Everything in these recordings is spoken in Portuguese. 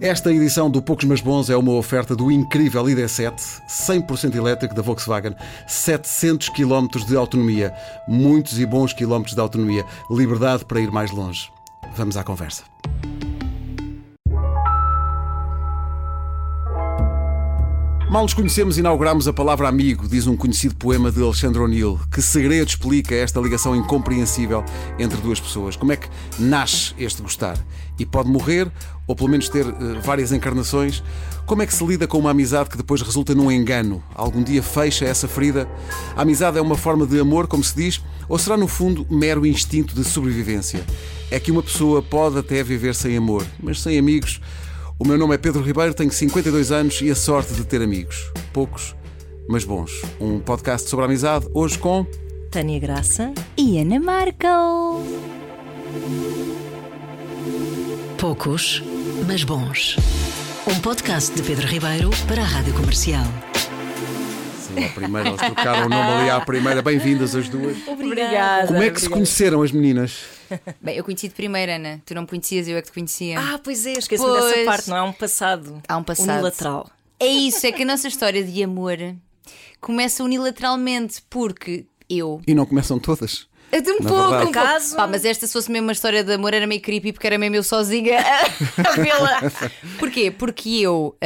Esta edição do Poucos Mas Bons é uma oferta do incrível ID.7, 100% elétrico da Volkswagen, 700 km de autonomia, muitos e bons quilómetros de autonomia, liberdade para ir mais longe. Vamos à conversa. Mal nos conhecemos, inauguramos a palavra amigo, diz um conhecido poema de Alexandre O'Neill. Que segredo explica esta ligação incompreensível entre duas pessoas? Como é que nasce este gostar? E pode morrer, ou pelo menos ter várias encarnações? Como é que se lida com uma amizade que depois resulta num engano? Algum dia fecha essa ferida? A amizade é uma forma de amor, como se diz, ou será no fundo mero instinto de sobrevivência? É que uma pessoa pode até viver sem amor, mas sem amigos... O meu nome é Pedro Ribeiro, tenho 52 anos e a sorte de ter amigos. Poucos, mas bons. Um podcast sobre a amizade, hoje com... Tânia Graça e Ana Markl. Poucos, mas bons. Um podcast de Pedro Ribeiro para a Rádio Comercial. Sim, a primeira, elas trocaram o nome ali à primeira. Bem-vindas as duas. Obrigada. Como é que se conheceram as meninas? Bem, eu conheci-te primeiro, Ana. Tu não me conhecias, eu é que te conhecia. Ah, pois é, esqueci-me dessa parte, não é? Há um passado unilateral. É isso, é que a nossa história de amor começa unilateralmente, porque eu... E não começam todas? De um pouco, um caso. Pá, mas esta, se fosse mesmo uma história de amor, era meio creepy, porque era mesmo eu sozinha a vê-la. Porquê? Porque eu,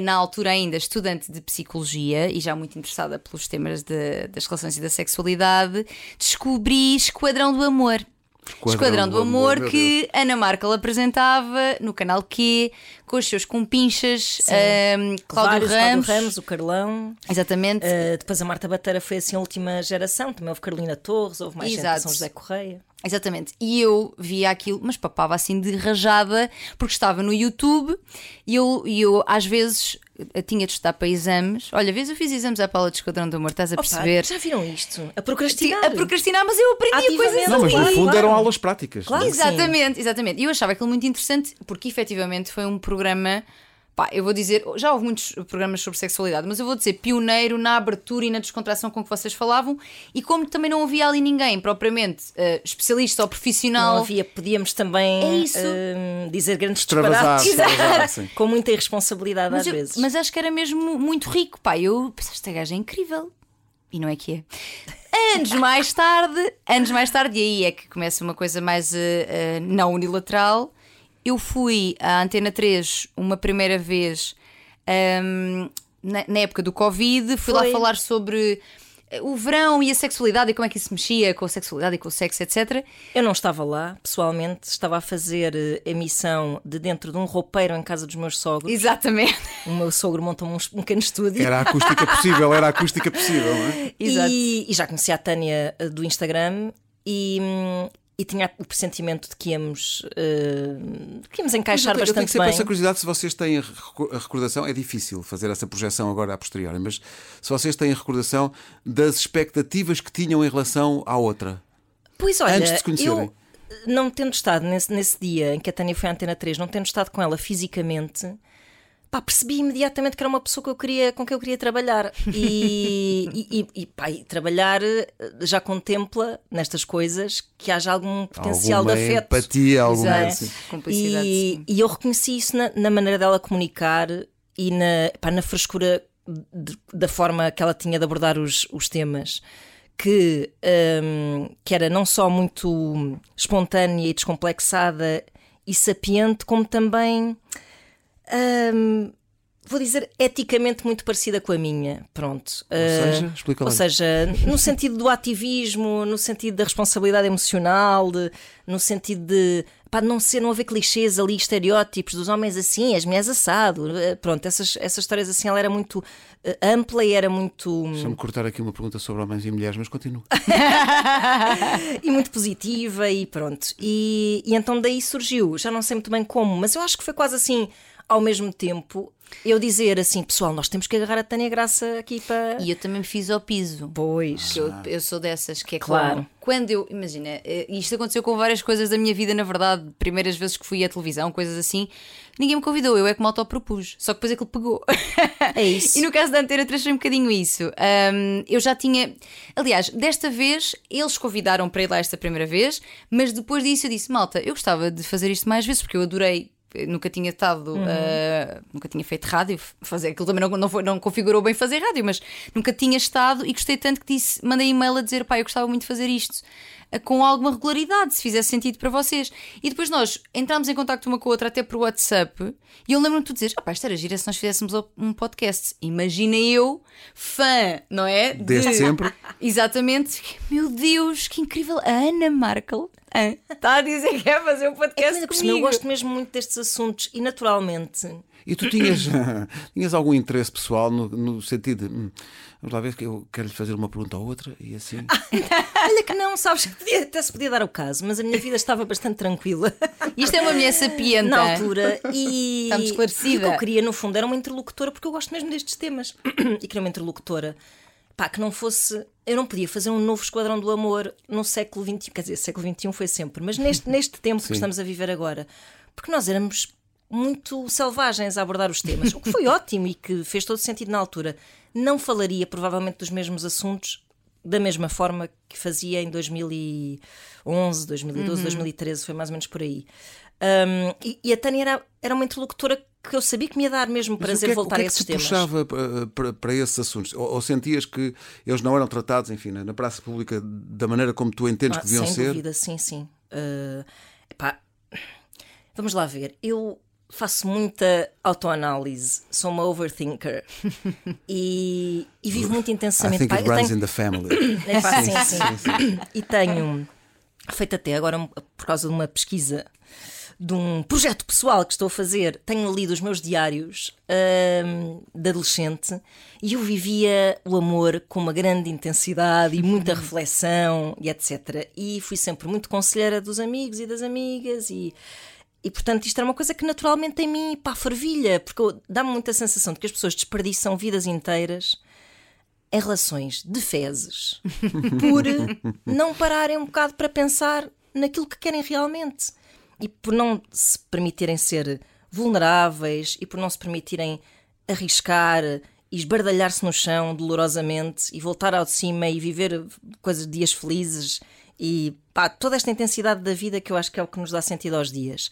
na altura ainda estudante de psicologia e já muito interessada pelos temas das relações e da sexualidade, descobri Esquadrão do Amor. Esquadrão do Amor que Ana Markl apresentava no canal Q com os seus compinchas, Cláudio Ramos, o Carlão. Exatamente. Depois a Marta Batera foi assim a última geração. Também houve Carolina Torres, houve mais gente, São José Correia. Exatamente. E eu via aquilo, mas papava assim de rajada, porque estava no YouTube e eu às vezes tinha de estudar para exames. Olha, às vezes eu fiz exames à pala de Esquadrão do Amor, estás a perceber? Já viram isto? A procrastinar, mas eu aprendi coisas. Não, mas no fundo eram aulas práticas. Claro, não? Exatamente. E eu achava aquilo muito interessante, porque efetivamente foi um programa... Eu vou dizer, já houve muitos programas sobre sexualidade, mas eu vou dizer pioneiro na abertura e na descontração com que vocês falavam. E como também não havia ali ninguém propriamente especialista ou profissional, não havia, podíamos também dizer grandes disparates, com muita irresponsabilidade às vezes. Mas acho que era mesmo muito rico. Eu pensava, esta gaja é incrível. E não é que é. Anos mais tarde, e aí é que começa uma coisa mais não unilateral. Eu fui à Antena 3 uma primeira vez na época do Covid. Fui lá falar sobre o verão e a sexualidade e como é que isso mexia com a sexualidade e com o sexo, etc. Eu não estava lá, pessoalmente. Estava a fazer a missão de dentro de um roupeiro em casa dos meus sogros. Exatamente. O meu sogro montou um pequeno estúdio. Era a acústica possível, não é? Exato. E já conheci a Tânia do Instagram e tinha o pressentimento de que íamos encaixar bastante bem. Eu tenho sempre essa curiosidade, se vocês têm a recordação, é difícil fazer essa projeção agora a posteriori, mas se vocês têm a recordação das expectativas que tinham em relação à outra. Pois olha, antes de se conhecerem. Eu não tendo estado nesse dia em que a Tânia foi à Antena 3, não tendo estado com ela fisicamente... percebi imediatamente que era uma pessoa que com quem eu queria trabalhar. E trabalhar já contempla nestas coisas que haja algum potencial de afeto. Empatia, alguma complicidade. E eu reconheci isso na maneira dela comunicar e na frescura da forma que ela tinha de abordar os temas. Que era não só muito espontânea e descomplexada e sapiente, como também... vou dizer, eticamente muito parecida com a minha. Pronto. Ou seja, no sentido do ativismo, no sentido da responsabilidade emocional, no sentido de não haver clichês ali, estereótipos dos homens assim, as mulheres assado. Pronto, essas histórias assim, ela era muito ampla e era muito... Deixa-me cortar aqui uma pergunta sobre homens e mulheres, mas continua. E muito positiva e pronto. E então daí surgiu, já não sei muito bem como, mas eu acho que foi quase assim... Ao mesmo tempo, eu dizer assim, pessoal, nós temos que agarrar a Tânia Graça aqui para... E eu também me fiz ao piso. Pois. Eu sou dessas que é claro. Quando eu... Imagina, isto aconteceu com várias coisas da minha vida, na verdade. Primeiras vezes que fui à televisão, coisas assim. Ninguém me convidou, eu é que me autopropus. Só que depois aquilo pegou. É isso. E no caso da Antena 3 foi um bocadinho isso. Eu já tinha... Aliás, desta vez, eles convidaram para ir lá esta primeira vez. Mas depois disso eu disse, malta, eu gostava de fazer isto mais vezes, porque eu adorei... nunca tinha estado, nunca tinha feito rádio, fazer aquilo também não configurou bem fazer rádio, mas nunca tinha estado e gostei tanto que disse, mandei e-mail a dizer, pá, eu gostava muito de fazer isto com alguma regularidade, se fizesse sentido para vocês. E depois nós entramos em contacto uma com a outra até por WhatsApp e eu lembro-me de tu dizeres, ah pá, isto era gira se nós fizéssemos um podcast. Imagina eu, fã, não é? Desde sempre. Exatamente. Meu Deus, que incrível. A Ana Markl está a dizer que é fazer um podcast comigo. Eu gosto mesmo muito destes assuntos e naturalmente. E tu tinhas algum interesse pessoal no sentido de, vamos lá ver, que eu quero-lhe fazer uma pergunta ou outra e assim? Olha que não, sabes, até se podia dar o caso, mas a minha vida estava bastante tranquila. Isto é uma mulher sapiente na altura e estamos esclarecida. O que eu queria no fundo era uma interlocutora, porque eu gosto mesmo destes temas e queria uma interlocutora, pá, que não fosse... Eu não podia fazer um novo Esquadrão do Amor no século XXI, quer dizer, século XXI foi sempre, mas neste tempo que estamos a viver agora, porque nós éramos muito selvagens a abordar os temas, o que foi ótimo e que fez todo sentido na altura. Não falaria provavelmente dos mesmos assuntos da mesma forma que fazia em 2011, 2012, 2013, foi mais ou menos por aí. E a Tânia era uma interlocutora que eu sabia que me ia dar mesmo prazer voltar a esses temas. Mas o que é que te puxava para esses assuntos? Ou sentias que eles não eram tratados, enfim, na praça pública da maneira como tu entendes que deviam ser? Sem dúvida, sim, sim. Vamos lá ver. Eu faço muita autoanálise, sou uma overthinker e vivo muito intensamente. I think it runs in the family. Sim. E tenho feito até agora, por causa de uma pesquisa, de um projeto pessoal que estou a fazer, tenho lido os meus diários de adolescente e eu vivia o amor com uma grande intensidade e muita reflexão e etc. E fui sempre muito conselheira dos amigos e das amigas e portanto isto era uma coisa que naturalmente em mim, pá, fervilha, porque dá-me muita sensação de que as pessoas desperdiçam vidas inteiras em relações de fezes por não pararem um bocado para pensar naquilo que querem realmente. E por não se permitirem ser vulneráveis e por não se permitirem arriscar e esbardalhar-se no chão dolorosamente e voltar ao de cima e viver coisas de dias felizes e pá, toda esta intensidade da vida que eu acho que é o que nos dá sentido aos dias.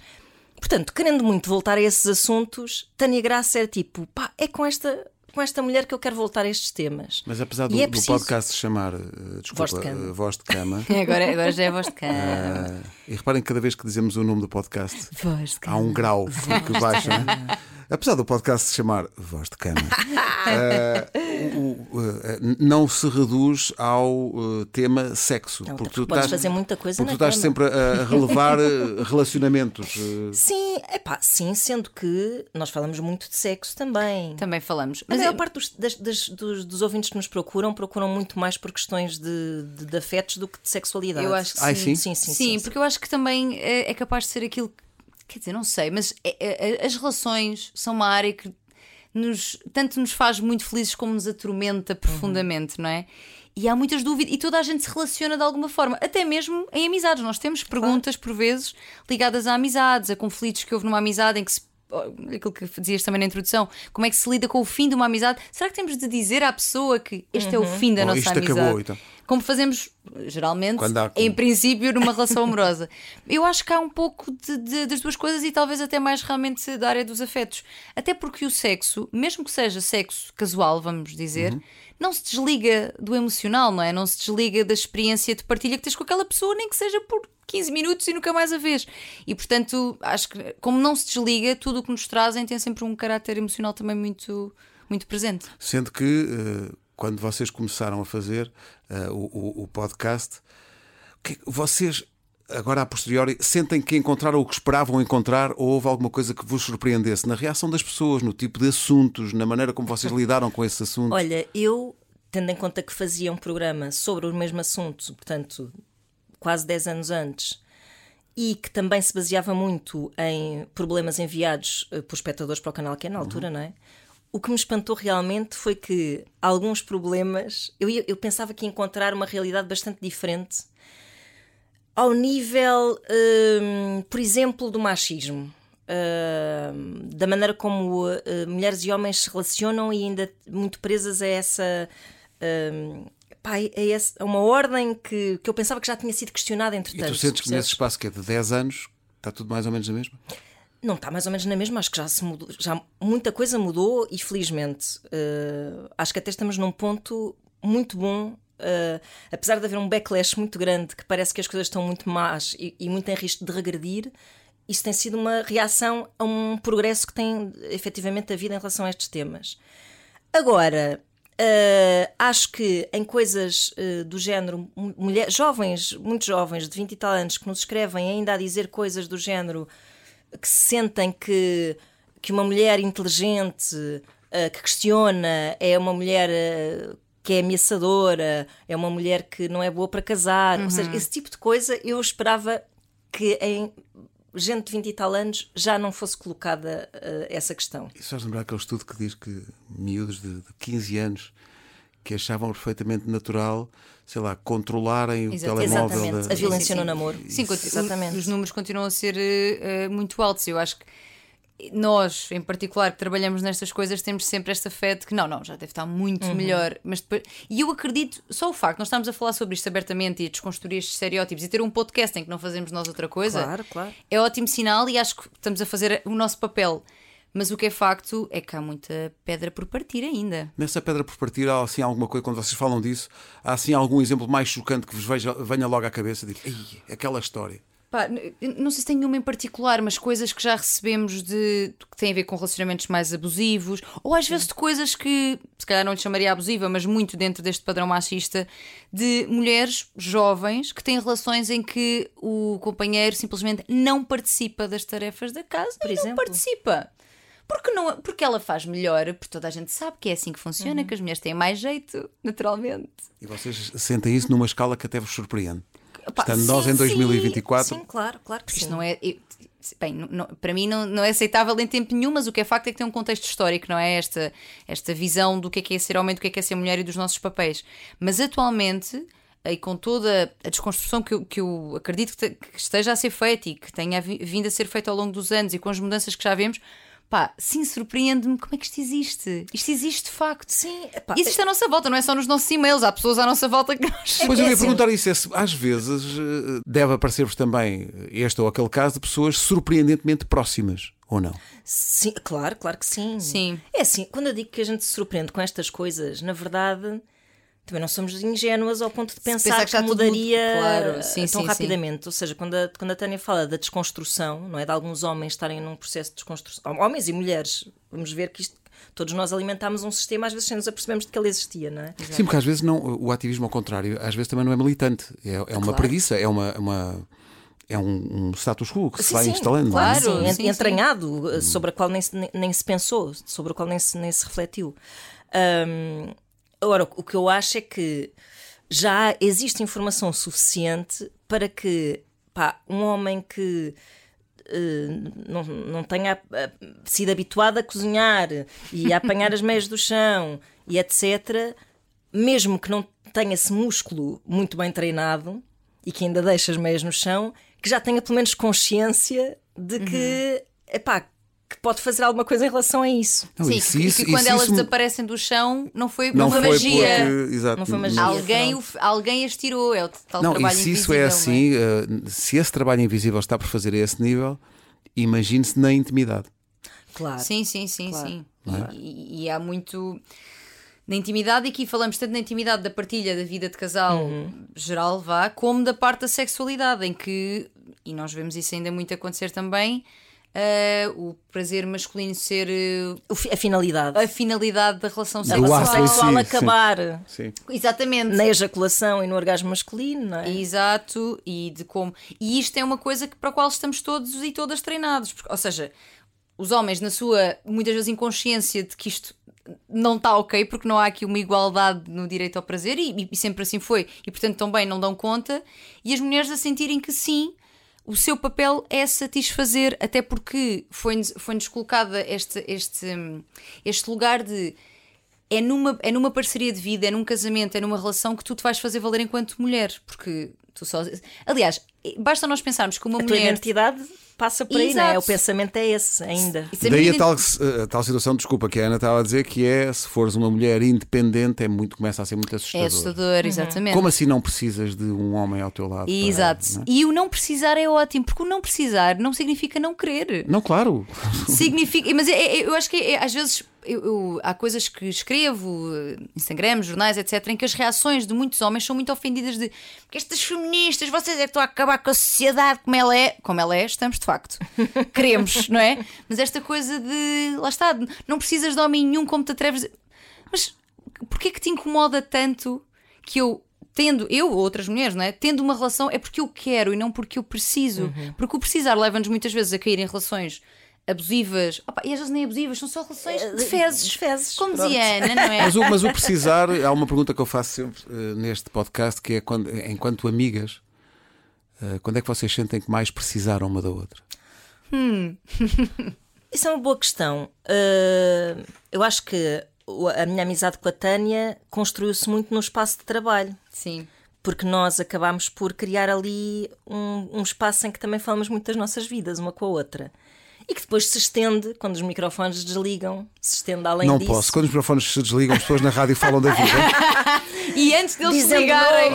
Portanto, querendo muito voltar a esses assuntos, Tânia Graça era tipo, pá, é com esta mulher que eu quero voltar a estes temas. Mas apesar do podcast se chamar Voz de Câmara, agora já é Voz de Câmara. E reparem que cada vez que dizemos o nome do podcast há um grau que baixa. Apesar do podcast se chamar Voz de Câmara, não se reduz ao tema sexo. Não, porque tu podes fazer muita coisa porque tu estás sempre a relevar relacionamentos. Sim, epá, sim, sendo que nós falamos muito de sexo também. Também falamos. Mas a maior parte dos ouvintes que nos procuram muito mais por questões de afetos do que de sexualidade. Eu acho que sim, porque eu acho que também é capaz de ser aquilo que... Quer dizer, não sei, mas as relações são uma área que tanto nos faz muito felizes como nos atormenta profundamente, não é? E há muitas dúvidas e toda a gente se relaciona de alguma forma, até mesmo em amizades. Nós temos perguntas, por vezes, ligadas a amizades, a conflitos que houve numa amizade em que se... Aquilo que dizias também na introdução, como é que se lida com o fim de uma amizade? Será que temos de dizer à pessoa que este é o fim da nossa amizade? Acabou, então. Como fazemos geralmente, em princípio, numa relação amorosa. Eu acho que há um pouco das duas coisas e talvez até mais realmente da área dos afetos. Até porque o sexo, mesmo que seja sexo casual, vamos dizer, não se desliga do emocional, não é? Não se desliga da experiência de partilha que tens com aquela pessoa, nem que seja por 15 minutos e nunca mais a vês. E portanto, acho que como não se desliga, tudo o que nos trazem tem sempre um caráter emocional também muito, muito presente. Sendo que quando vocês começaram a fazer o podcast, vocês agora a posteriori sentem que encontraram o que esperavam encontrar ou houve alguma coisa que vos surpreendesse na reação das pessoas, no tipo de assuntos, na maneira como vocês lidaram com esses assuntos? Olha, eu, tendo em conta que fazia um programa sobre o mesmo assunto, portanto quase 10 anos antes, e que também se baseava muito em problemas enviados por espectadores para o canal, que é na altura, não é? O que me espantou realmente foi que alguns problemas... Eu pensava que ia encontrar uma realidade bastante diferente ao nível, por exemplo, do machismo. Da maneira como mulheres e homens se relacionam e ainda muito presas a essa... é uma ordem que eu pensava que já tinha sido questionada entretanto. E tu sentes que nesse espaço que é de 10 anos está tudo mais ou menos a mesma? Não, está mais ou menos na mesma, acho que já se mudou, já muita coisa mudou e felizmente acho que até estamos num ponto muito bom, apesar de haver um backlash muito grande que parece que as coisas estão muito más e muito em risco de regredir, isso tem sido uma reação a um progresso que tem efetivamente a vida em relação a estes temas. Agora, acho que em coisas do género, jovens, muito jovens, de 20 e tal anos, que nos escrevem ainda a dizer coisas do género que sentem que uma mulher inteligente que questiona é uma mulher que é ameaçadora, é uma mulher que não é boa para casar. Uhum. Ou seja, esse tipo de coisa eu esperava que em gente de 20 e tal anos já não fosse colocada essa questão. E só lembrar aquele estudo que diz que miúdos de 15 anos que achavam perfeitamente natural, sei lá, controlarem o telemóvel. Exatamente, a violência no namoro. Sim, exatamente. Os números continuam a ser muito altos. Eu acho que nós, em particular, que trabalhamos nestas coisas, temos sempre esta fé de que não, já deve estar muito melhor. Mas depois... E eu acredito, só o facto de nós estarmos a falar sobre isto abertamente e a desconstruir estes estereótipos e ter um podcast em que não fazemos nós outra coisa, claro. É ótimo sinal e acho que estamos a fazer o nosso papel. Mas o que é facto é que há muita pedra por partir ainda. Nessa pedra por partir há assim alguma coisa, quando vocês falam disso, há assim algum exemplo mais chocante que vos venha logo à cabeça de aquela história? Pá, não sei se tem nenhuma em particular, mas coisas que já recebemos que têm a ver com relacionamentos mais abusivos, ou às vezes de coisas que, se calhar não lhe chamaria abusiva, mas muito dentro deste padrão machista, de mulheres jovens que têm relações em que o companheiro simplesmente não participa das tarefas da casa, por exemplo. Não participa. Porque ela faz melhor, porque toda a gente sabe que é assim que funciona, que as mulheres têm mais jeito, naturalmente. E vocês sentem isso numa escala que até vos surpreende. Estando nós em 2024. Sim, claro que sim. Isto não é, para mim não é aceitável em tempo nenhum, mas o que é facto é que tem um contexto histórico, não é? Esta visão do que é ser homem, do que é ser mulher e dos nossos papéis. Mas atualmente, e com toda a desconstrução que eu acredito que esteja a ser feita e que tenha vindo a ser feita ao longo dos anos e com as mudanças que já vemos, pá, sim, surpreende-me como é que isto existe. Isto existe de facto. Sim, epá, existe à nossa volta, não é só nos nossos e-mails. Há pessoas à nossa volta que nós... Pois eu ia perguntar isso. Às vezes deve aparecer-vos também este ou aquele caso de pessoas surpreendentemente próximas, ou não? Sim, claro que sim. Sim. É assim, quando eu digo que a gente se surpreende com estas coisas, na verdade... Também não somos ingênuas ao ponto de pensar que mudaria claro, tão rapidamente. Sim. Ou seja, quando a Tânia fala da desconstrução, não é? De alguns homens estarem num processo de desconstrução, homens e mulheres, vamos ver que isto, todos nós alimentámos um sistema, às vezes sem nos apercebemos de que ele existia, não é? Exato. Sim, porque às vezes não, o ativismo ao contrário, às vezes também não é militante, é uma preguiça, é uma... É um status quo que se vai instalando. Claro, não é? Sim, entranhado, sim. Sobre a qual nem se pensou, sobre a qual nem se refletiu. Ora, o que eu acho é que já existe informação suficiente para que um homem que não tenha sido habituado a cozinhar e a apanhar as meias do chão e etc., mesmo que não tenha esse músculo muito bem treinado e que ainda deixa as meias no chão, que já tenha pelo menos consciência de que, que pode fazer alguma coisa em relação a isso. Não, sim, e quando elas desaparecem do chão, não foi magia. Porque, exato, não foi magia. Alguém as tirou. É o tal trabalho invisível. Isso é assim, se esse trabalho invisível está por fazer a esse nível, imagine-se na intimidade. Claro. Sim. Claro. E há muito... Na intimidade, aqui falamos tanto na intimidade da partilha da vida de casal geral, como da parte da sexualidade, em que, e nós vemos isso ainda muito acontecer também, o prazer masculino ser a finalidade da relação sexual, acabar sim. Exatamente, na ejaculação e no orgasmo masculino, não é? Exato, e isto é uma coisa para a qual estamos todos e todas treinados, porque, ou seja, os homens na sua, muitas vezes, inconsciência de que isto não está ok, porque não há aqui uma igualdade no direito ao prazer e sempre assim foi, e portanto também não dão conta, e as mulheres a sentirem que sim, o seu papel é satisfazer, até porque foi-nos colocada este lugar de... É numa parceria de vida, é num casamento, é numa relação que tu te vais fazer valer enquanto mulher, porque tu só... Aliás, basta nós pensarmos que uma mulher... A tua identidade passa por aí, não é? O pensamento é esse ainda. Daí a tal situação, desculpa, que a Ana estava a dizer, que é, se fores uma mulher independente, é muito, começa a ser muito assustador. É assustador, exatamente. Como assim não precisas de um homem ao teu lado? Exato. Para, não é? E o não precisar é ótimo, porque o não precisar não significa não querer. Não, claro. Significa, mas eu acho que às vezes... Há coisas que escrevo, Instagram, jornais, etc, em que as reações de muitos homens são muito ofendidas de porque estas feministas, vocês é que estão a acabar com a sociedade como ela é, estamos de facto, queremos, não é? Mas esta coisa de, lá está, não precisas de homem nenhum, como te atreves de... Mas porquê é que te incomoda tanto que eu ou outras mulheres, não é? Tendo uma relação é porque eu quero e não porque eu preciso. Uhum. Porque o precisar leva-nos muitas vezes a cair em relações abusivas, e às vezes nem abusivas, são só relações de fezes. Como dizia Ana, não é? Mas o precisar, há uma pergunta que eu faço sempre neste podcast, que é enquanto amigas, quando é que vocês sentem que mais precisaram uma da outra? Isso é uma boa questão. Eu acho que a minha amizade com a Tânia construiu-se muito no espaço de trabalho. Sim. Porque nós acabámos por criar ali um espaço em que também falamos muito das nossas vidas, uma com a outra. E que depois se estende, quando os microfones desligam, se estende além disso. Não posso, quando os microfones se desligam, as pessoas na rádio falam da vida. E antes deles se ligarem,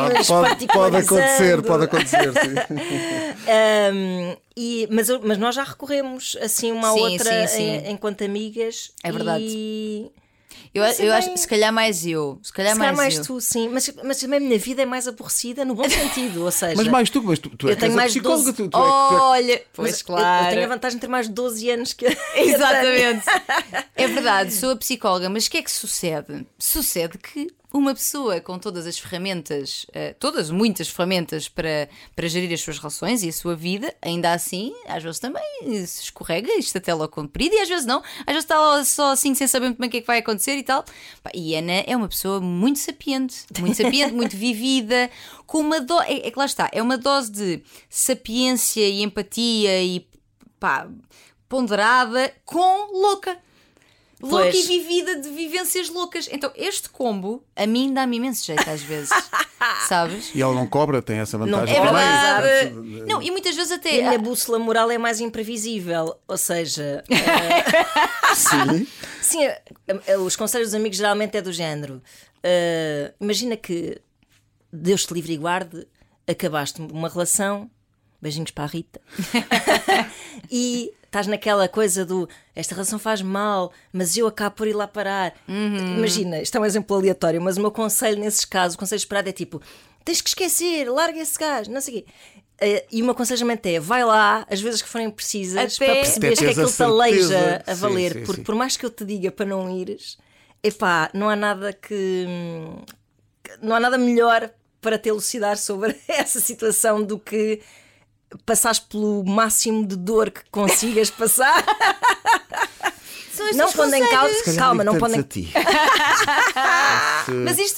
pode acontecer, sim. Mas nós já recorremos assim uma à outra enquanto amigas. É verdade. Eu acho que se calhar mais tu, sim. Mas também a minha vida é mais aborrecida, no bom sentido, ou seja... Mas mais tu, eu tenho mais psicóloga. 12... Olha, pois claro. Eu tenho a vantagem de ter mais de 12 anos que a Exatamente. É verdade, sou a psicóloga, mas o que é que sucede? Sucede que uma pessoa com todas as ferramentas, muitas ferramentas para gerir as suas relações e a sua vida, ainda assim, às vezes também se escorrega, isto até logo comprida, e às vezes não, às vezes está só assim, sem saber muito bem o que é que vai acontecer e tal. E Ana é uma pessoa muito sapiente, muito vivida, com uma dose, é que lá está, é uma dose de sapiência e empatia e ponderada com louca. Louca pois. E vivida de vivências loucas. Então este combo a mim dá-me imenso jeito às vezes. Sabes? E ela não cobra, tem essa vantagem. Não, é verdade. Não, e muitas vezes até... E a bússola moral é mais imprevisível. Ou seja... Sim, os conselhos dos amigos geralmente é do género. Imagina que Deus te livre e guarde, acabaste uma relação... Beijinhos para a Rita. E... Estás naquela coisa do esta relação faz mal, mas eu acabo por ir lá parar. Uhum. Imagina, isto é um exemplo aleatório, mas o meu conselho nesses casos, o conselho esperado é tipo: tens que esquecer, larga esse gajo, não sei o quê. E o meu aconselhamento é: vai lá, às vezes que forem precisas, para perceberes que aquilo te aleija a valer. Sim. Porque por mais que eu te diga para não ires, não há nada melhor para te elucidar sobre essa situação do que passares pelo máximo de dor que consigas passar. Não pondo em causa. Calma, não pondo em causa.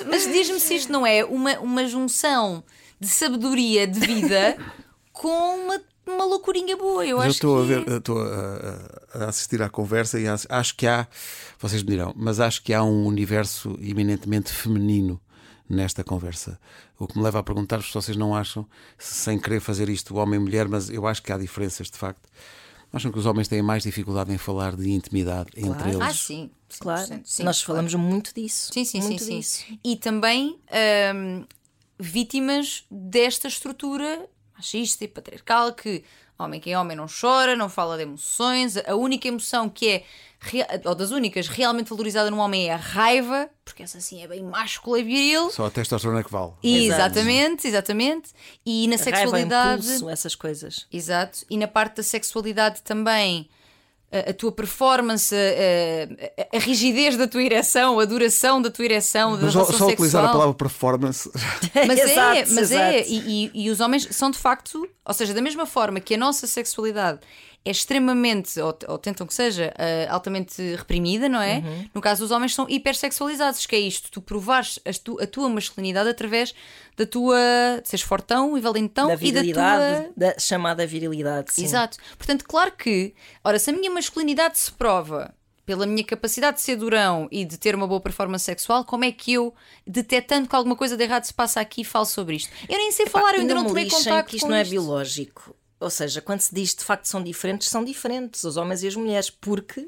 Mas diz-me se isto não é uma junção de sabedoria de vida com uma loucurinha boa. Eu estou a assistir à conversa e acho que há, vocês me dirão, mas acho que há um universo eminentemente feminino nesta conversa, o que me leva a perguntar-vos se vocês não acham, sem querer fazer isto homem e mulher, mas eu acho que há diferenças de facto. Acham que os homens têm mais dificuldade em falar de intimidade entre eles? Ah, sim, claro. Sim, nós falamos muito disso. Sim. E também vítimas desta estrutura machista e patriarcal que homem que é homem não chora, não fala de emoções, a única emoção que é ou das únicas realmente valorizada num homem é a raiva, porque essa assim é bem máscula e viril. Só a testosterona que vale. Exatamente. E na sexualidade, raiva, impulso, essas coisas. Exato. E na parte da sexualidade também a tua performance, a rigidez da tua ereção, a duração da tua ereção, mas da relação sexual. Só utilizar a palavra performance. Mas exato. E os homens são de facto, ou seja, da mesma forma que a nossa sexualidade é extremamente, ou tentam que seja, altamente reprimida, não é? Uhum. No caso, os homens são hipersexualizados, que é isto, tu provares a tua masculinidade através da tua... de seres fortão e valentão e da tua... Da chamada virilidade, sim. Exato. Portanto, claro que... Ora, se a minha masculinidade se prova pela minha capacidade de ser durão e de ter uma boa performance sexual, como é que eu, detectando que alguma coisa de errado se passa aqui, falo sobre isto? Eu nem sei falar, eu ainda não tomei contacto com isto. Isto não é biológico. Ou seja, quando se diz de facto são diferentes, os homens e as mulheres, porque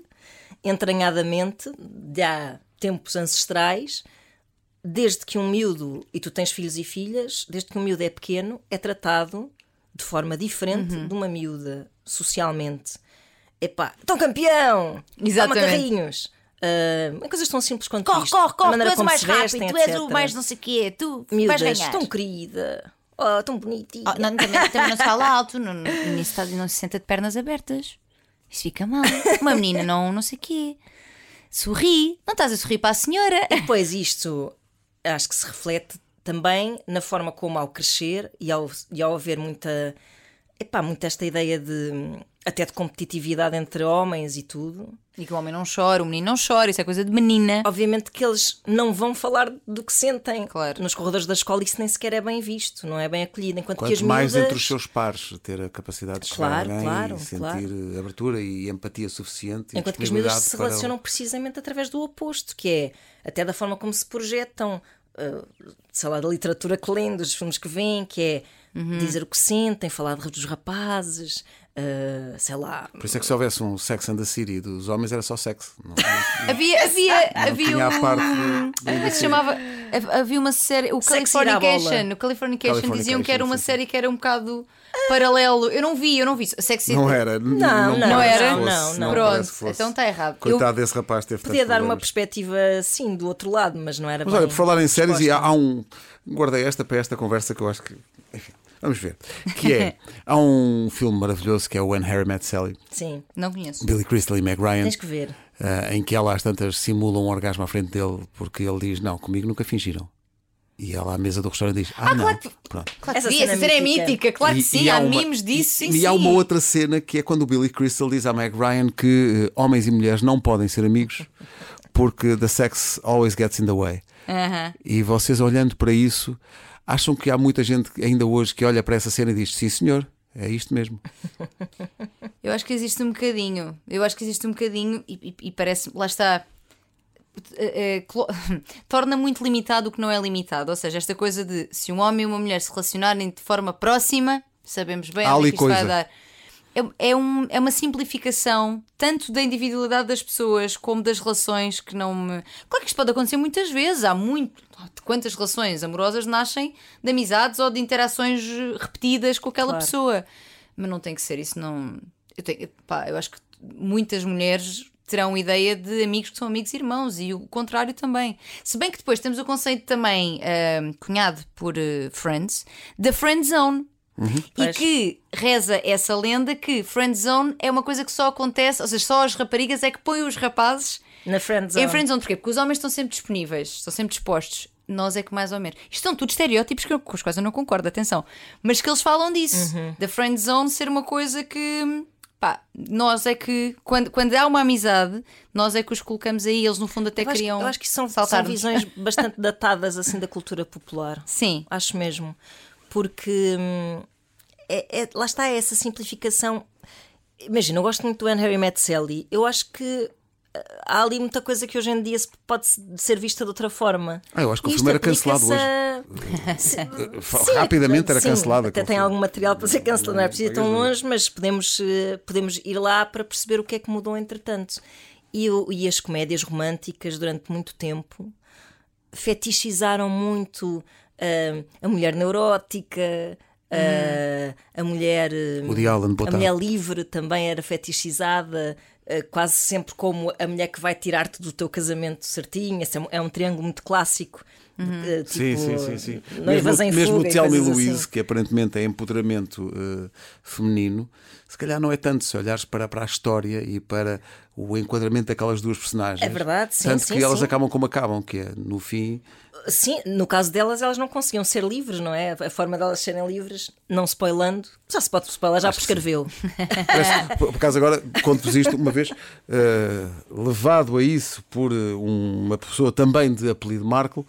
entranhadamente, de há tempos ancestrais, desde que um miúdo, e tu tens filhos e filhas, desde que um miúdo é pequeno, é tratado de forma diferente de uma miúda socialmente. Epá, tão campeão! Exatamente. Toma carrinhos! Coisas tão simples quanto corre, isto. Corre, tu és o mais rápido, tu és o mais não sei o quê, tu miúdas, vais ganhar. Tão querida, tão bonitinha. Também não se fala alto, não se senta de pernas abertas. Isso fica mal. Uma menina não sei o quê. Sorri, não estás a sorrir para a senhora. E depois isto acho que se reflete também na forma como ao crescer e ao haver muita esta ideia de até de competitividade entre homens e tudo. E que o homem não chora, o menino não chora, isso é coisa de menina. Obviamente que eles não vão falar do que sentem. Claro. Nos corredores da escola isso nem sequer é bem visto, não é bem acolhido. Enquanto Quanto que as mais miúdas... entre os seus pares, ter a capacidade de chegar e sentir abertura e empatia suficiente. Enquanto que as miúdas se relacionam precisamente através do oposto, que é até da forma como se projetam, sei lá, da literatura que lêem, dos filmes que veem, que é dizer o que sentem, falar dos rapazes... sei lá. Por isso é que se houvesse um Sex and the City dos homens era só sexo. Não, havia um... parte como é que se chamava? Havia uma série, o Californication. O Californication diziam que era uma série que era um bocado paralelo. Eu não vi. Sexy. Não era. Pronto, então está errado. Coitado desse rapaz, teve podia dar problemas. Uma perspectiva assim do outro lado, mas não era. Mas olha, por falar em séries, e há um... Guardei esta para esta conversa que eu acho que... Enfim. Vamos ver. Que é, há um filme maravilhoso que é o When Harry Met Sally. Sim, não conheço. Billy Crystal e Meg Ryan. Tens que ver. Em que ela às tantas simula um orgasmo à frente dele porque ele diz: não, comigo nunca fingiram. E ela à mesa do restaurante diz: ah, não. Claro que... Pronto. Claro que essa cena é mítica, claro que sim, há mimos disso. E há uma outra cena que é quando o Billy Crystal diz à Meg Ryan que homens e mulheres não podem ser amigos porque the sex always gets in the way. E vocês olhando para isso. Acham que há muita gente ainda hoje que olha para essa cena e diz: sim, senhor, é isto mesmo. Eu acho que existe um bocadinho. E parece, lá está, torna muito limitado o que não é limitado. Ou seja, esta coisa de se um homem e uma mulher se relacionarem de forma próxima, sabemos bem onde isto vai dar. É uma simplificação tanto da individualidade das pessoas como das relações que não me... Claro que isto pode acontecer muitas vezes. Há muito... Quantas relações amorosas nascem de amizades ou de interações repetidas com aquela pessoa. Mas não tem que ser isso. Não... Eu acho que muitas mulheres terão ideia de amigos que são amigos e irmãos. E o contrário também. Se bem que depois temos o conceito também cunhado por Friends, da Friend Zone. E que reza essa lenda que friendzone é uma coisa que só acontece, ou seja, só as raparigas é que põem os rapazes na friendzone. Em friendzone, porquê? Porque os homens estão sempre disponíveis, estão sempre dispostos. Nós é que mais ou menos. Isto são tudo estereótipos com os quais eu não concordo, atenção. Mas que eles falam disso, da friendzone ser uma coisa que... Pá, nós é que, quando há uma amizade, nós é que os colocamos aí. Eles no fundo até criam. Eu acho que são visões bastante datadas assim da cultura popular. Sim. Acho mesmo. Porque lá está essa simplificação. Imagina, eu gosto muito do When Harry Met Sally. Eu acho que há ali muita coisa que hoje em dia pode ser vista de outra forma. Eu acho que o filme era cancelado hoje. Rapidamente era cancelado. Até tem algum material para ser cancelado, não é preciso ir tão longe, mas podemos ir lá para perceber o que é que mudou entretanto. E as comédias românticas durante muito tempo fetichizaram muito... a mulher neurótica, a mulher livre também era fetichizada, quase sempre como a mulher que vai tirar-te do teu casamento certinho. Esse é um triângulo muito clássico. Tipo, sim. Mesmo o Thelma e Louise, assim, que aparentemente é empoderamento feminino, se calhar não é tanto se olhares para a história e para o enquadramento daquelas duas personagens. É verdade, sim. Tanto que elas acabam como acabam, que é no fim. Sim, no caso delas, elas não conseguiam ser livres, não é? A forma delas serem livres, não spoilando, já se pode spoiler, já prescreveu. Por acaso, agora conto-vos isto uma vez, levado a isso por uma pessoa também de apelido Markl.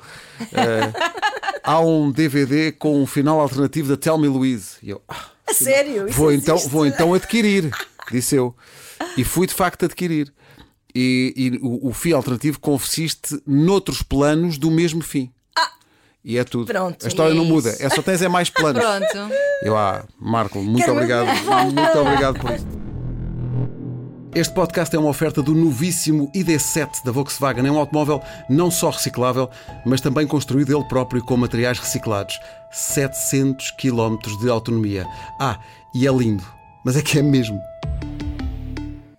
Há um DVD com um final alternativo da Thelma e Louise. E eu, a sério? Vou então adquirir, disse eu. E fui de facto adquirir. E o fim alternativo consiste noutros planos do mesmo fim. e é tudo. Pronto, a história não muda, é só tens é mais planos. Pronto. E lá, Markl, muito obrigado. Muito obrigado por isto. Este podcast é uma oferta do novíssimo ID.7 da Volkswagen. É um automóvel não só reciclável, mas também construído ele próprio com materiais reciclados. 700 km de autonomia. Ah, e é lindo. Mas é que é mesmo.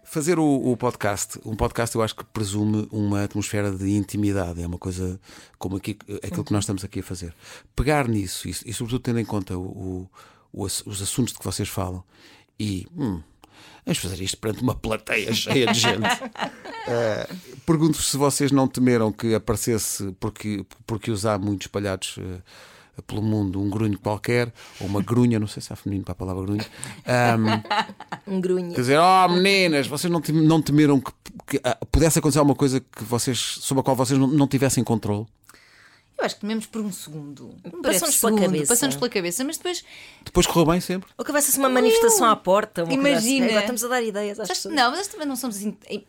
Fazer o podcast. Um podcast eu acho que presume uma atmosfera de intimidade. É uma coisa como aqui, aquilo que nós estamos aqui a fazer. Pegar nisso e sobretudo tendo em conta os assuntos de que vocês falam e... vamos fazer isto perante uma plateia cheia de gente. Pergunto-vos se vocês não temeram que aparecesse, porque os há muito espalhados pelo mundo, um grunho qualquer, ou uma grunha, não sei se há feminino para a palavra grunha. Um grunha. Quer dizer, meninas, vocês não temeram que pudesse acontecer alguma coisa que vocês, sobre a qual vocês não tivessem controle? Eu acho que tememos por um segundo. Passamos pela cabeça, mas depois. Depois correu bem sempre. Ou que houvesse uma manifestação à porta. Imagina. Agora estamos a dar ideias às pessoas. Não, mas também não somos.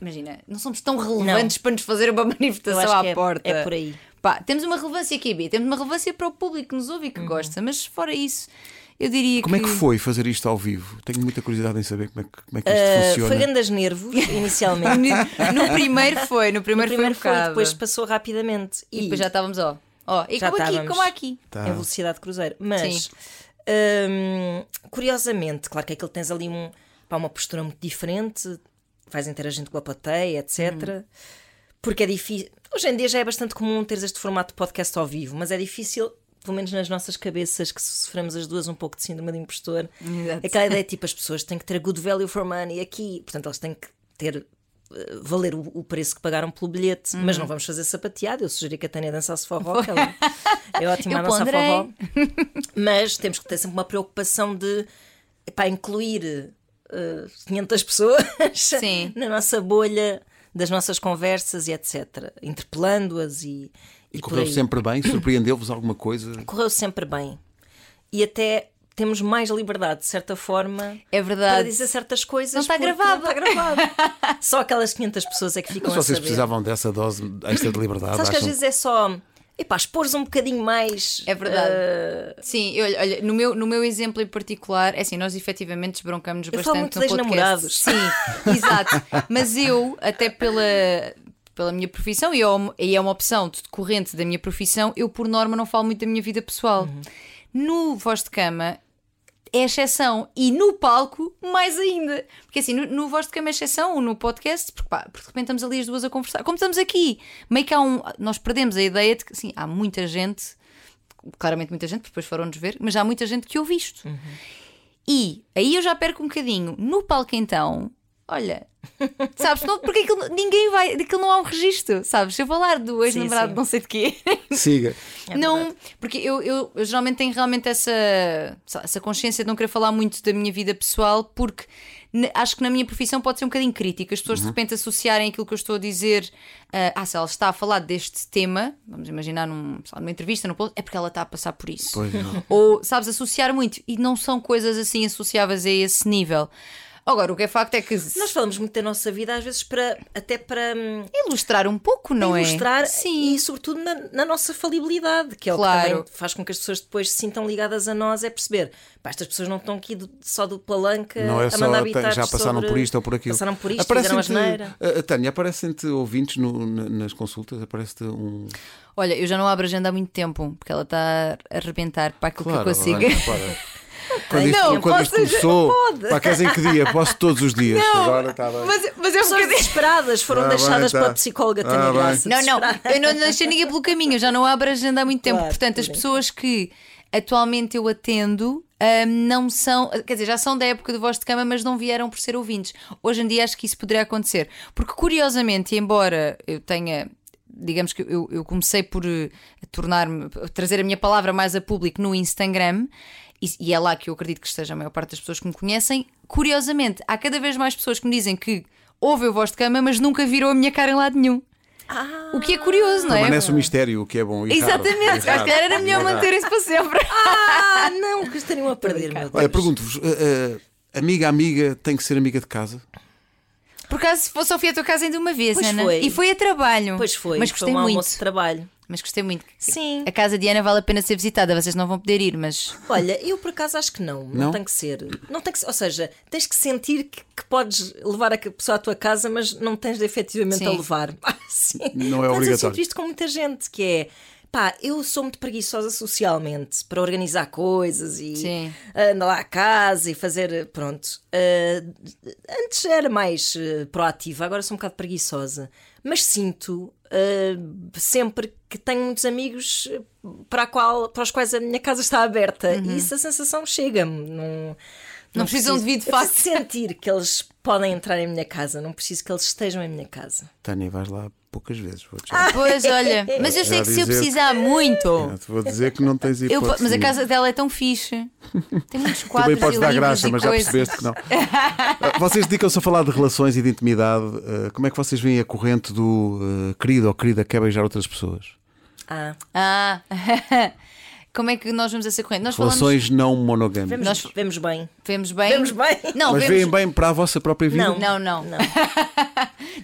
Imagina, não somos tão relevantes para nos fazer uma manifestação à porta. É por aí. Pá, temos uma relevância aqui, B. Temos uma relevância para o público que nos ouve e que gosta, mas fora isso. Eu diria como que... é que foi fazer isto ao vivo? Tenho muita curiosidade em saber como é que isto funciona. Foi grandes nervos, inicialmente. No primeiro foi, depois passou rapidamente. E depois já estávamos, e já como estávamos aqui, como aqui. Tá. Em velocidade de cruzeiro. Mas, curiosamente, claro que aquilo tens ali uma postura muito diferente, vais interagindo com a plateia, etc. Porque é difícil... Hoje em dia já é bastante comum teres este formato de podcast ao vivo, mas é difícil... Pelo menos nas nossas cabeças, que sofremos as duas um pouco de síndrome de impostor. Exato. Aquela ideia tipo, as pessoas têm que ter good value for money aqui. Portanto, elas têm que ter valer o preço que pagaram pelo bilhete. Mas não vamos fazer sapateado. Eu sugeri que a Tânia dançasse forró. Ela é ótima a dançar forró. Mas temos que ter sempre uma preocupação de incluir 500 pessoas na nossa bolha das nossas conversas e etc. Interpelando-as e... E correu sempre bem? Surpreendeu-vos alguma coisa? Correu sempre bem. E até temos mais liberdade, de certa forma, é verdade, para dizer certas coisas. Não está gravado. Não está gravado. Só aquelas 500 pessoas é que ficam a saber. Mas vocês precisavam dessa dose extra de liberdade? Sabes que às vezes é só... expor-se um bocadinho mais. É verdade. Sim, olha, no meu exemplo em particular, é assim, nós efetivamente desbroncamos bastante falo muito no podcast. Namorados. Sim, exato. Mas eu, até pela minha profissão, e é uma opção decorrente da minha profissão, eu por norma não falo muito da minha vida pessoal. No Voz de Cama é exceção, e no palco mais ainda, porque assim no Voz de Cama é exceção, ou no podcast, porque de repente estamos ali as duas a conversar, como estamos aqui, meio que nós perdemos a ideia de que assim, há muita gente, claramente muita gente, depois foram-nos ver, mas há muita gente que ouve isto. E aí eu já perco um bocadinho. No palco então, olha, sabes, não, porque aquilo, ninguém vai, aquilo não há um registro, sabes? Se eu falar do ex-namorado de não sei de quê, siga. Não, porque eu geralmente tenho realmente essa consciência de não querer falar muito da minha vida pessoal, porque acho que na minha profissão pode ser um bocadinho crítica. As pessoas de repente associarem aquilo que eu estou a dizer, se ela está a falar deste tema, vamos imaginar numa entrevista, é porque ela está a passar por isso. Pois não. Ou, sabes, associar muito, e não são coisas assim associáveis a esse nível. Agora, o que é facto é que... Nós falamos muito da nossa vida, às vezes, até para... Ilustrar um pouco, não é? Ilustrar, sim. E sobretudo na nossa falibilidade, que é o que também faz com que as pessoas depois se sintam ligadas a nós, é perceber, estas pessoas não estão aqui só do palanca, não é a mandar habitar. Já passaram por isto ou por aquilo. Passaram por isto, fizeram asneira. Tânia, aparecem-te ouvintes nas consultas? Aparece-te um... Olha, eu já não abro a agenda há muito tempo, porque ela está a arrebentar para aquilo que eu consiga. Quando isto começou, para casa em que dia? Posso todos os dias. Não, agora está bem. Mas eu pessoas desesperadas foram deixadas pela psicóloga Tânia Graça. Não, eu não deixei ninguém pelo caminho, eu já não abro a agenda há muito tempo. Portanto, as pessoas que atualmente eu atendo não são, quer dizer, já são da época do Voz de Cama, mas não vieram por ser ouvintes. Hoje em dia acho que isso poderia acontecer. Porque curiosamente, embora eu tenha... Digamos que eu comecei por trazer a minha palavra mais a público no Instagram, e é lá que eu acredito que esteja a maior parte das pessoas que me conhecem. Curiosamente, há cada vez mais pessoas que me dizem que ouvem o Voz de Cama, mas nunca viram a minha cara em lado nenhum. O que é curioso, não é? Permanece um mistério, o que é bom. Exatamente, acho que era melhor manter isso para sempre. Não, que estariam a perder. Olha, pergunto-vos: amiga tem que ser amiga de casa? Por acaso, só fui à tua casa ainda uma vez, Ana. Foi. E foi a trabalho. Pois foi, mas gostei muito. Almoço de trabalho. mas gostei muito. Sim. A casa de Ana vale a pena ser visitada, vocês não vão poder ir, mas... Olha, eu por acaso acho que não tem que ser. Não tem que ser, ou seja, tens que sentir que podes levar a pessoa à tua casa, mas não tens de efetivamente a levar. Sim. Não é obrigatório. Eu sinto isto com muita gente, que é... Pá, eu sou muito preguiçosa socialmente para organizar coisas e andar lá à casa e fazer... Pronto. Antes era mais proativa, agora sou um bocado preguiçosa. Mas sinto sempre que tenho muitos amigos para os quais a minha casa está aberta. Uhum. E essa sensação chega-me. Não precisam de vir de facto. Sentir que eles podem entrar em minha casa. Não preciso que eles estejam em minha casa. Tânia, vais lá poucas vezes, vou te dizer. Pois, olha, mas eu sei que se eu precisar muito... Eu te vou dizer que não tens hipótese. Mas a casa dela é tão fixe. Tem muitos quadros. Também podes dar graça, mas já percebeste que não. Vocês dedicam-se a falar de relações e de intimidade. Como é que vocês veem a corrente do querido ou querida quer beijar outras pessoas? Como é que nós vemos essa corrente? Nós relações não monogâmicas. Vemos bem. Não, mas veem bem para a vossa própria vida? Não.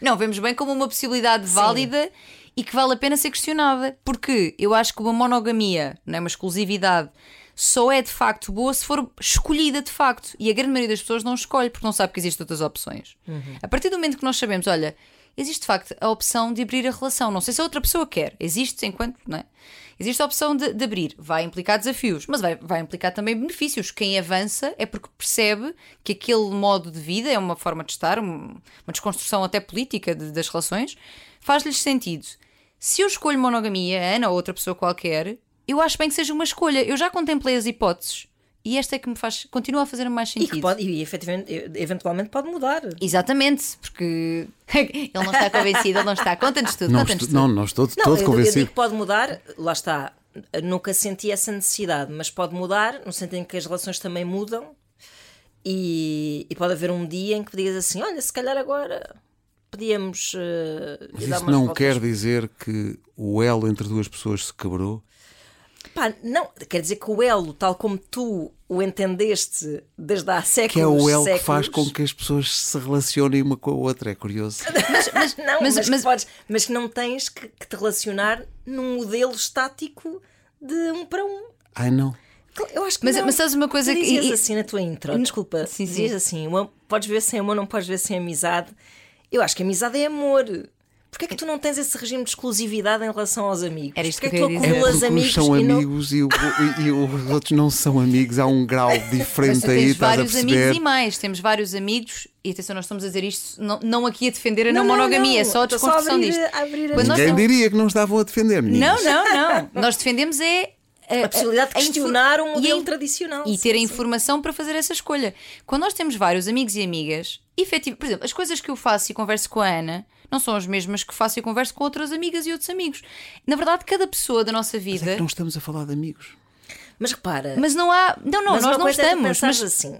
Não, vemos bem como uma possibilidade válida e que vale a pena ser questionada. Porque eu acho que uma monogamia, não é, uma exclusividade, só é de facto boa se for escolhida de facto. E a grande maioria das pessoas não escolhe porque não sabe que existem outras opções. Uhum. A partir do momento que nós sabemos, olha, existe de facto a opção de abrir a relação. Não sei se a outra pessoa quer. Existe enquanto, não é? Existe a opção de abrir. Vai implicar desafios, mas vai implicar também benefícios. Quem avança é porque percebe que aquele modo de vida é uma forma de estar, uma desconstrução até política das relações, faz-lhes sentido. Se eu escolho monogamia, a Ana ou outra pessoa qualquer, eu acho bem que seja uma escolha. Eu já contemplei as hipóteses e esta é que me faz, continua a fazer mais sentido. E efetivamente, eventualmente pode mudar. Exatamente, porque... Ele não está convencido, ele não está. Conta-nos tudo. Não estou todo convencido. Eu digo que pode mudar, lá está. Nunca senti essa necessidade, mas pode mudar no sentido em que as relações também mudam e pode haver um dia em que digas assim: olha, se calhar agora podíamos. Mas isso não quer dizer que o elo entre duas pessoas se quebrou? Pá, não, quer dizer que o elo, tal como tu o entendeste desde há séculos... Que é o elo que faz com que as pessoas se relacionem uma com a outra, é curioso. Mas não tens que te relacionar num modelo estático de um para um. Ai, não. Eu acho que mas sabes uma coisa que... Dizias assim na tua intro, desculpa. Sim. Dizias assim, podes ver sem amor, não podes ver sem amizade. Eu acho que amizade é amor. Porquê é que tu não tens esse regime de exclusividade em relação aos amigos? Era isto que eu ia dizer. É porque amigos são amigos e os outros não são amigos. Há um grau diferente aí, estás a perceber? Temos vários amigos e mais. Temos vários amigos. E atenção, nós estamos a dizer isto não aqui a defender a não monogamia, só a desconstrução disto. Ninguém diria que não estavam a defender. Meninos. Não. Nós defendemos é... A possibilidade de questionar um modelo tradicional. E ter a informação para fazer essa escolha. Quando nós temos vários amigos e amigas, por exemplo, as coisas que eu faço e converso com a Ana não são as mesmas que faço e converso com outras amigas e outros amigos. Na verdade, cada pessoa da nossa vida... Mas é que não estamos a falar de amigos. Mas repara... Mas não há... Não, nós não estamos. Mas assim...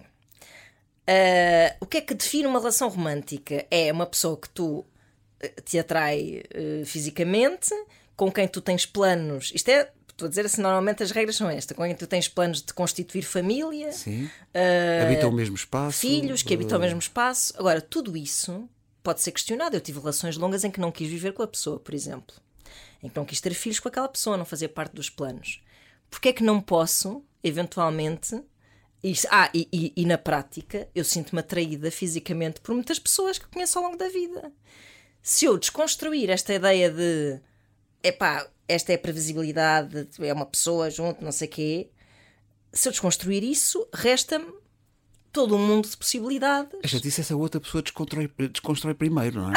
o que é que define uma relação romântica? É uma pessoa que tu te atrai fisicamente, com quem tu tens planos... Isto é... Estou a dizer assim, normalmente as regras são estas. Quando tu tens planos de constituir família, habitam o mesmo espaço, filhos que habitam o mesmo espaço. Agora, tudo isso pode ser questionado. Eu tive relações longas em que não quis viver com a pessoa, por exemplo, em que não quis ter filhos com aquela pessoa, não fazia parte dos planos. Porque é que não posso, eventualmente... E na prática, eu sinto-me atraída fisicamente por muitas pessoas que conheço ao longo da vida. Se eu desconstruir esta ideia de... Epá, esta é a previsibilidade, é uma pessoa junto, não sei o quê. Se eu desconstruir isso, resta-me todo um mundo de possibilidades. Eu já disse, essa outra pessoa desconstrói primeiro, não é?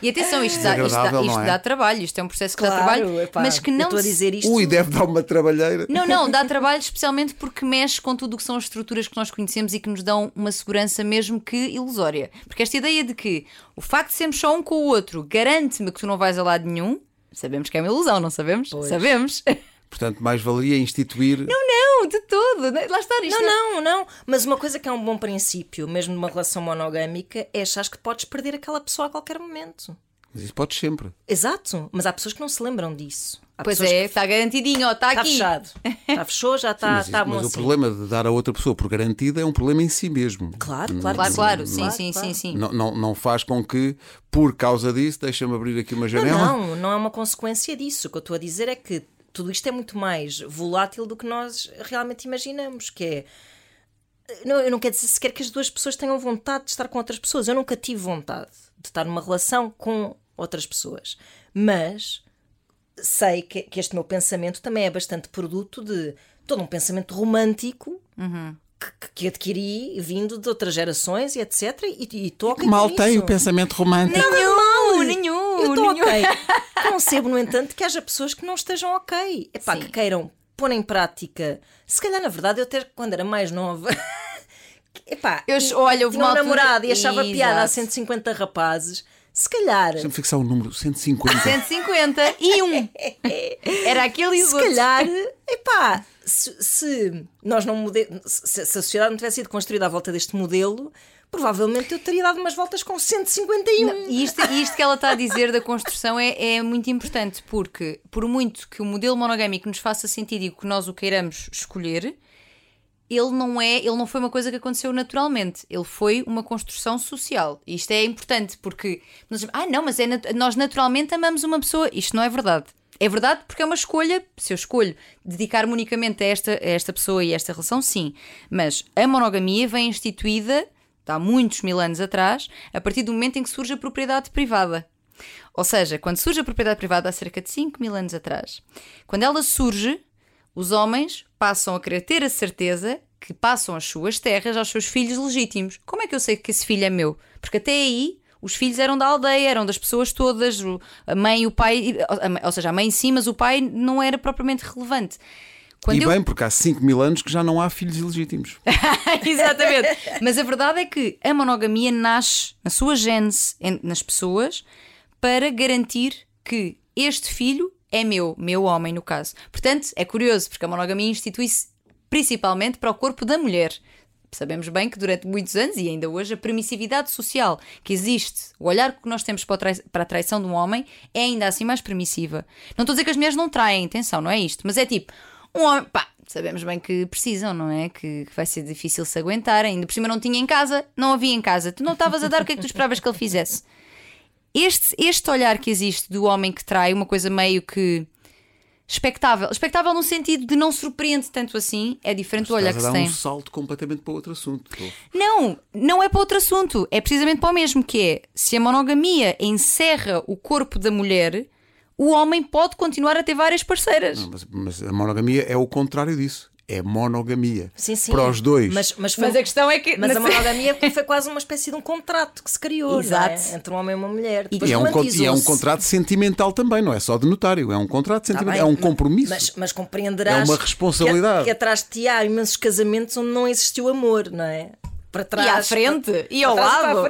E atenção, isto dá trabalho. Isto é um processo que dá trabalho, epá, mas que não... Estou a dizer isto... Ui, deve dar uma trabalheira. Não, dá trabalho especialmente porque mexe com tudo o que são as estruturas que nós conhecemos e que nos dão uma segurança mesmo que ilusória. Porque esta ideia de que o facto de sermos só um com o outro garante-me que tu não vais a lado nenhum, sabemos que é uma ilusão, não sabemos? Pois. Sabemos. Portanto, mais valia instituir... Não, de todo. Lá está isto. Não. Mas uma coisa que é um bom princípio, mesmo numa relação monogâmica, é achares que podes perder aquela pessoa a qualquer momento. Mas isso podes sempre. Exato, mas há pessoas que não se lembram disso. Há pois é, está garantidinho, está aqui. Está fechado. Está fechado, já está, sim, mas bom. Mas assim, o problema de dar a outra pessoa por garantida é um problema em si mesmo. Claro. Sim. Não faz com que, por causa disso, deixa-me abrir aqui uma janela. Não é uma consequência disso. O que eu estou a dizer é que tudo isto é muito mais volátil do que nós realmente imaginamos, que é... Não, eu não quero dizer sequer que as duas pessoas tenham vontade de estar com outras pessoas. Eu nunca tive vontade de estar numa relação com outras pessoas. Mas sei que este meu pensamento também é bastante produto de todo um pensamento romântico que adquiri vindo de outras gerações e etc. E estou ok com isso. Mal tem o pensamento romântico. Nenhum. Eu estou ok. Concebo, no entanto, que haja pessoas que não estejam ok. Epá, que queiram pôr em prática. Se calhar, na verdade, eu até quando era mais nova... Epá, tinha um namorado e achava piada a 150 rapazes. Se calhar... Sempre fixar o número 150. 150 e um. Era aquele e os outros. Se calhar... Epá, se a sociedade não tivesse sido construída à volta deste modelo... Provavelmente eu teria dado umas voltas com 151. Não, isto que ela está a dizer da construção é muito importante, porque por muito que o modelo monogâmico nos faça sentido e que nós o queiramos escolher, ele não foi uma coisa que aconteceu naturalmente. Ele foi uma construção social. E isto é importante, porque nós, nós naturalmente amamos uma pessoa. Isto não é verdade. É verdade porque é uma escolha. Se eu escolho dedicar-me unicamente a esta pessoa e a esta relação, sim. Mas a monogamia vem instituída há muitos mil anos atrás, a partir do momento em que surge a propriedade privada. Ou seja, quando surge a propriedade privada há cerca de 5 mil anos atrás, quando ela surge, os homens passam a querer ter a certeza que passam as suas terras aos seus filhos legítimos. Como é que eu sei que esse filho é meu? Porque até aí os filhos eram da aldeia, eram das pessoas todas, a mãe e o pai, ou seja, a mãe sim, mas o pai não era propriamente relevante. Quando e bem, porque há 5 mil anos que já não há filhos ilegítimos. Exatamente. Mas a verdade é que a monogamia nasce, na sua gênese, nas pessoas, para garantir que este filho é meu homem no caso. Portanto, é curioso, porque a monogamia institui-se principalmente para o corpo da mulher. Sabemos bem que durante muitos anos, e ainda hoje, a permissividade social que existe, o olhar que nós temos para a traição de um homem, é ainda assim mais permissiva. Não estou a dizer que as mulheres não traem, atenção, não é isto, mas é tipo... Um homem, sabemos bem que precisam, não é? Que vai ser difícil se aguentar. Ainda por cima não havia em casa. Tu não estavas a dar o que é que tu esperavas que ele fizesse. Este olhar que existe do homem que trai, uma coisa meio que expectável no sentido de não surpreende tanto assim, é diferente. Mas do olhar que se tem. Estás a dar um salto completamente para outro assunto. Não é para outro assunto. É precisamente para o mesmo, que é, se a monogamia encerra o corpo da mulher... O homem pode continuar a ter várias parceiras. Não, mas a monogamia é o contrário disso. É monogamia. Sim. Para os dois. Mas a questão é que... Mas a monogamia foi quase uma espécie de um contrato que se criou. Exato. Não é? Entre um homem e uma mulher. E é um contrato sentimental também, não é só de notário. É um contrato sentimental. Bem, é um compromisso. Mas compreenderás... É uma responsabilidade. Que atrás de ti há imensos casamentos onde não existiu amor, não é? Para trás, e à frente, e ao lado.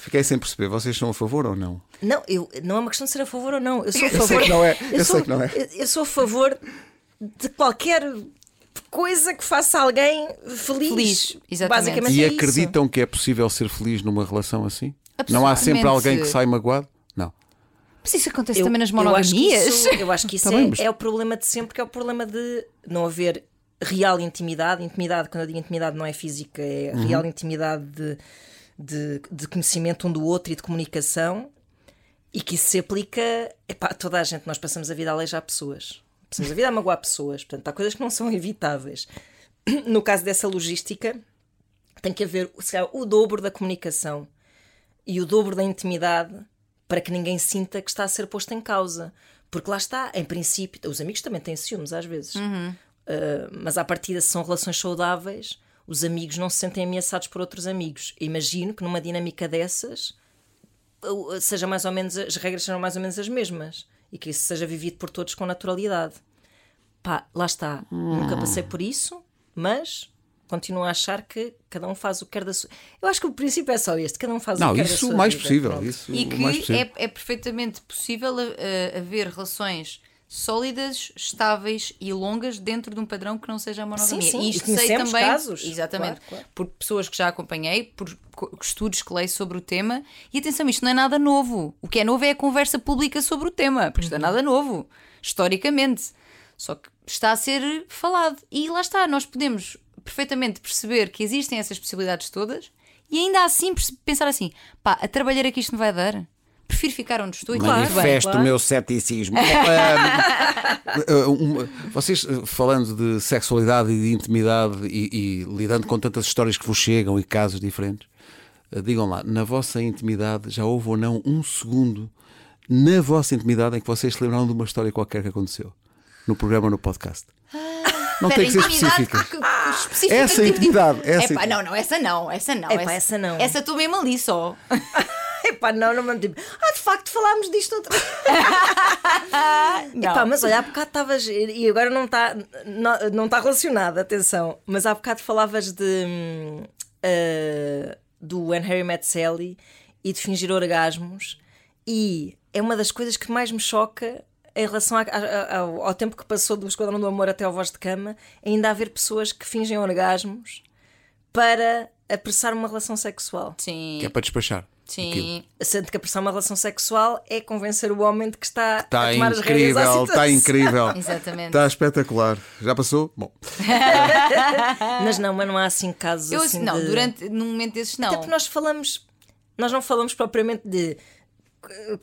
Fiquei sem perceber, vocês são a favor ou não? Não, não é uma questão de ser a favor ou não. Eu sou a favor. Eu sou a favor de qualquer coisa que faça alguém feliz. Exatamente. Basicamente e é acreditam isso. Que é possível ser feliz numa relação assim? Não há sempre alguém que sai magoado? Não. Mas isso acontece também nas monogamias. Eu acho que isso tá bem, mas... é o problema de sempre, que é o problema de não haver real intimidade, quando eu digo intimidade não é física, é real intimidade de conhecimento um do outro e de comunicação, e que isso se aplica a toda a gente. Nós passamos a vida a aleijar pessoas, passamos a vida a magoar pessoas, portanto há coisas que não são evitáveis. No caso dessa logística tem que haver o dobro da comunicação e o dobro da intimidade para que ninguém sinta que está a ser posto em causa, porque lá está, em princípio, os amigos também têm ciúmes às vezes. Mas à partida, se são relações saudáveis, os amigos não se sentem ameaçados por outros amigos. Eu imagino que numa dinâmica dessas seja mais ou menos, as regras sejam mais ou menos as mesmas e que isso seja vivido por todos com naturalidade. Lá está, nunca passei por isso, mas continuo a achar que cada um faz o que quer da sua... Eu acho que o princípio é só este, cada um faz o que quer da sua vida. Isso o mais possível. E que é perfeitamente possível haver relações sólidas, estáveis e longas dentro de um padrão que não seja a monogamia. Sim, sim. Isto sei também casos. Exatamente, claro, claro. Por pessoas que já acompanhei, por estudos que leio sobre o tema. E atenção, isto não é nada novo. O que é novo é a conversa pública sobre o tema, porque isto é nada novo, historicamente. Só que está a ser falado. E lá está, nós podemos perfeitamente perceber que existem essas possibilidades todas e ainda assim pensar assim, pá, a trabalhar aqui isto não vai dar. Prefiro ficar onde estou. Manifesto o meu ceticismo. Vocês falando de sexualidade e de intimidade e lidando com tantas histórias que vos chegam e casos diferentes, digam lá, na vossa intimidade já houve ou não um segundo na vossa intimidade em que vocês se lembraram de uma história qualquer que aconteceu no programa ou no podcast? Não tem que ser específica. Essa intimidade. Essa não. Essa não. Essa estou mesmo ali só. Epá, não me digo. De facto falámos disto outra vez. Epá, mas olha, há bocado estavas. E agora não está relacionado, atenção. Mas há bocado falavas do When Harry Met Sally e de fingir orgasmos. E é uma das coisas que mais me choca em relação ao tempo que passou do Esquadrão do Amor até ao Voz de Cama, ainda haver pessoas que fingem orgasmos para apressar uma relação sexual. Sim. Que é para despachar. Sim. Sendo que a pressão de uma relação sexual é convencer o homem de que está a tomar incrível, as rédeas à situação. Está incrível. Exatamente. Está espetacular. Já passou? Bom. mas não há assim casos assim. Não, num momento desses não. Até porque nós não falamos propriamente de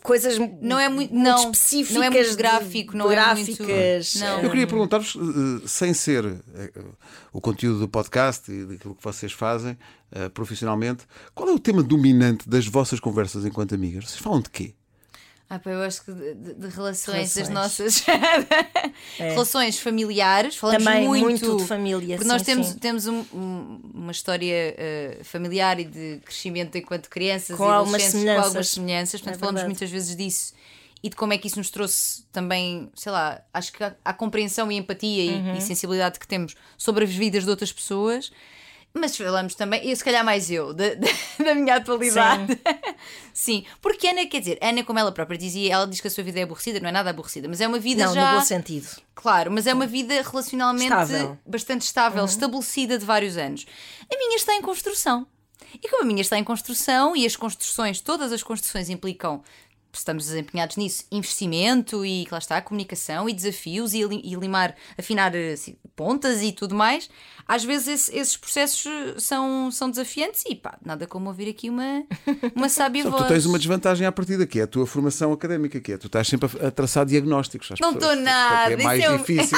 coisas não é muito específicas. Não é muito gráfico, não gráficas. É muito... Não. Eu queria perguntar-vos, sem ser o conteúdo do podcast e daquilo que vocês fazem profissionalmente, qual é o tema dominante das vossas conversas enquanto amigas? Vocês falam de quê? Eu acho que de relações das nossas relações familiares. Falamos também muito de família. Porque sim, nós temos uma história familiar e de crescimento enquanto crianças e adolescentes com algumas semelhanças. Portanto, falamos muitas vezes disso e de como é que isso nos trouxe também, sei lá, acho que a compreensão e empatia e sensibilidade que temos sobre as vidas de outras pessoas. Mas falamos também, e se calhar mais eu, da minha atualidade. Sim, porque Ana, quer dizer, Ana, como ela própria dizia, ela diz que a sua vida é aborrecida, não é nada aborrecida, mas é uma vida no bom sentido. Claro, mas é uma vida relacionalmente bastante estável, estabelecida de vários anos. A minha está em construção. E como a minha está em construção, e as construções, todas as construções implicam, estamos desempenhados nisso, investimento e, lá está, comunicação e desafios e limar, afinar assim, pontas e tudo mais. Às vezes esses processos são desafiantes e pá, nada como ouvir aqui uma sábia voz. Tu tens uma desvantagem à partida, que é a tua formação académica, que é tu estás sempre a traçar diagnósticos. Não estou nada. É mais difícil.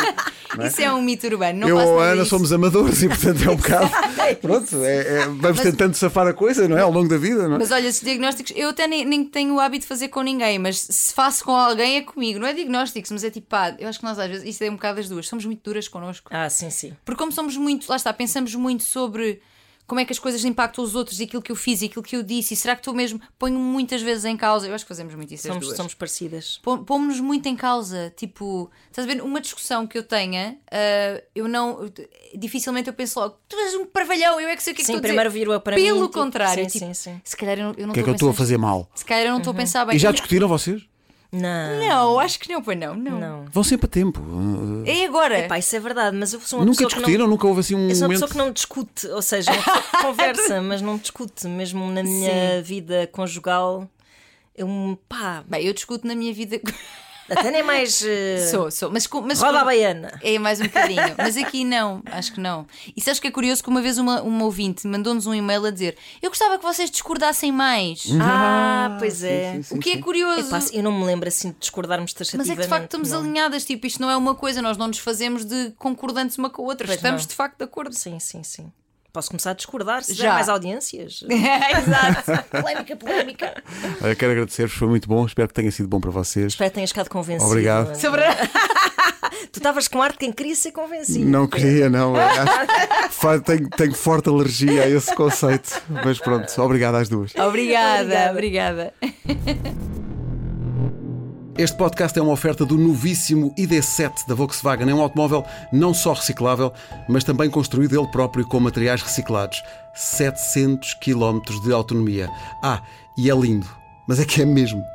Não é? Isso é um mito urbano. Não, eu ou a Ana disso. Somos amadores e, portanto, é um bocado. Pronto, vamos tentando safar a coisa, não é? Ao longo da vida, não é? Mas olha, esses diagnósticos, eu até nem tenho o hábito de fazer com ninguém, mas se faço com alguém é comigo. Não é diagnósticos, mas é tipo, pá, eu acho que nós às vezes, isso é um bocado das duas, somos muito duras connosco. Ah, sim, sim. Porque como somos muito, lá está, pensamos muito sobre como é que as coisas impactam os outros e aquilo que eu fiz e aquilo que eu disse, e será que estou mesmo, ponho muitas vezes em causa, eu acho que fazemos muito isso as duas. Somos parecidas. Pomos-nos muito em causa, tipo, estás a ver, uma discussão que eu tenha, dificilmente eu penso logo, tu és um parvalhão, eu é que sei o que é que estou a dizer. Sim, primeiro virou para mim. Pelo contrário, sim. Se calhar eu não estou a pensar. O que é que eu estou a fazer mal? Se calhar eu não estou a pensar bem. E já discutiram vocês? Não, acho que não, pois não. Vão sempre a tempo. É agora. Epá, isso é verdade, mas eu sou uma nunca pessoa discutiram, que não... nunca houve assim um momento. Eu sou uma pessoa que não discute, ou seja, conversa, mas não discute. Mesmo na minha vida conjugal, eu discuto na minha vida. Até nem mais. Sou. Mas roda a baiana. É mais um bocadinho. Mas aqui não, acho que não. E sabes que é curioso que uma vez uma ouvinte mandou-nos um e-mail a dizer: eu gostava que vocês discordassem mais. Pois é. Sim, o que é curioso. Epá, eu não me lembro assim de discordarmos taxativamente. Mas é que de facto estamos alinhadas. Tipo, isto não é uma coisa, nós não nos fazemos de concordantes uma com a outra. Pois estamos de facto de acordo. Sim. Posso começar a discordar se der mais audiências. Exato. Polémica. Olha, quero agradecer-vos, foi muito bom. Espero que tenha sido bom para vocês. Espero que tenhas ficado convencido. Obrigado. Tu estavas com arte de quem queria ser convencido. Não queria, não. Tenho forte alergia a esse conceito. Mas pronto, obrigado às duas. Obrigada. Este podcast é uma oferta do novíssimo ID.7 da Volkswagen. É um automóvel não só reciclável, mas também construído ele próprio com materiais reciclados. 700 km de autonomia. E é lindo. Mas é que é mesmo.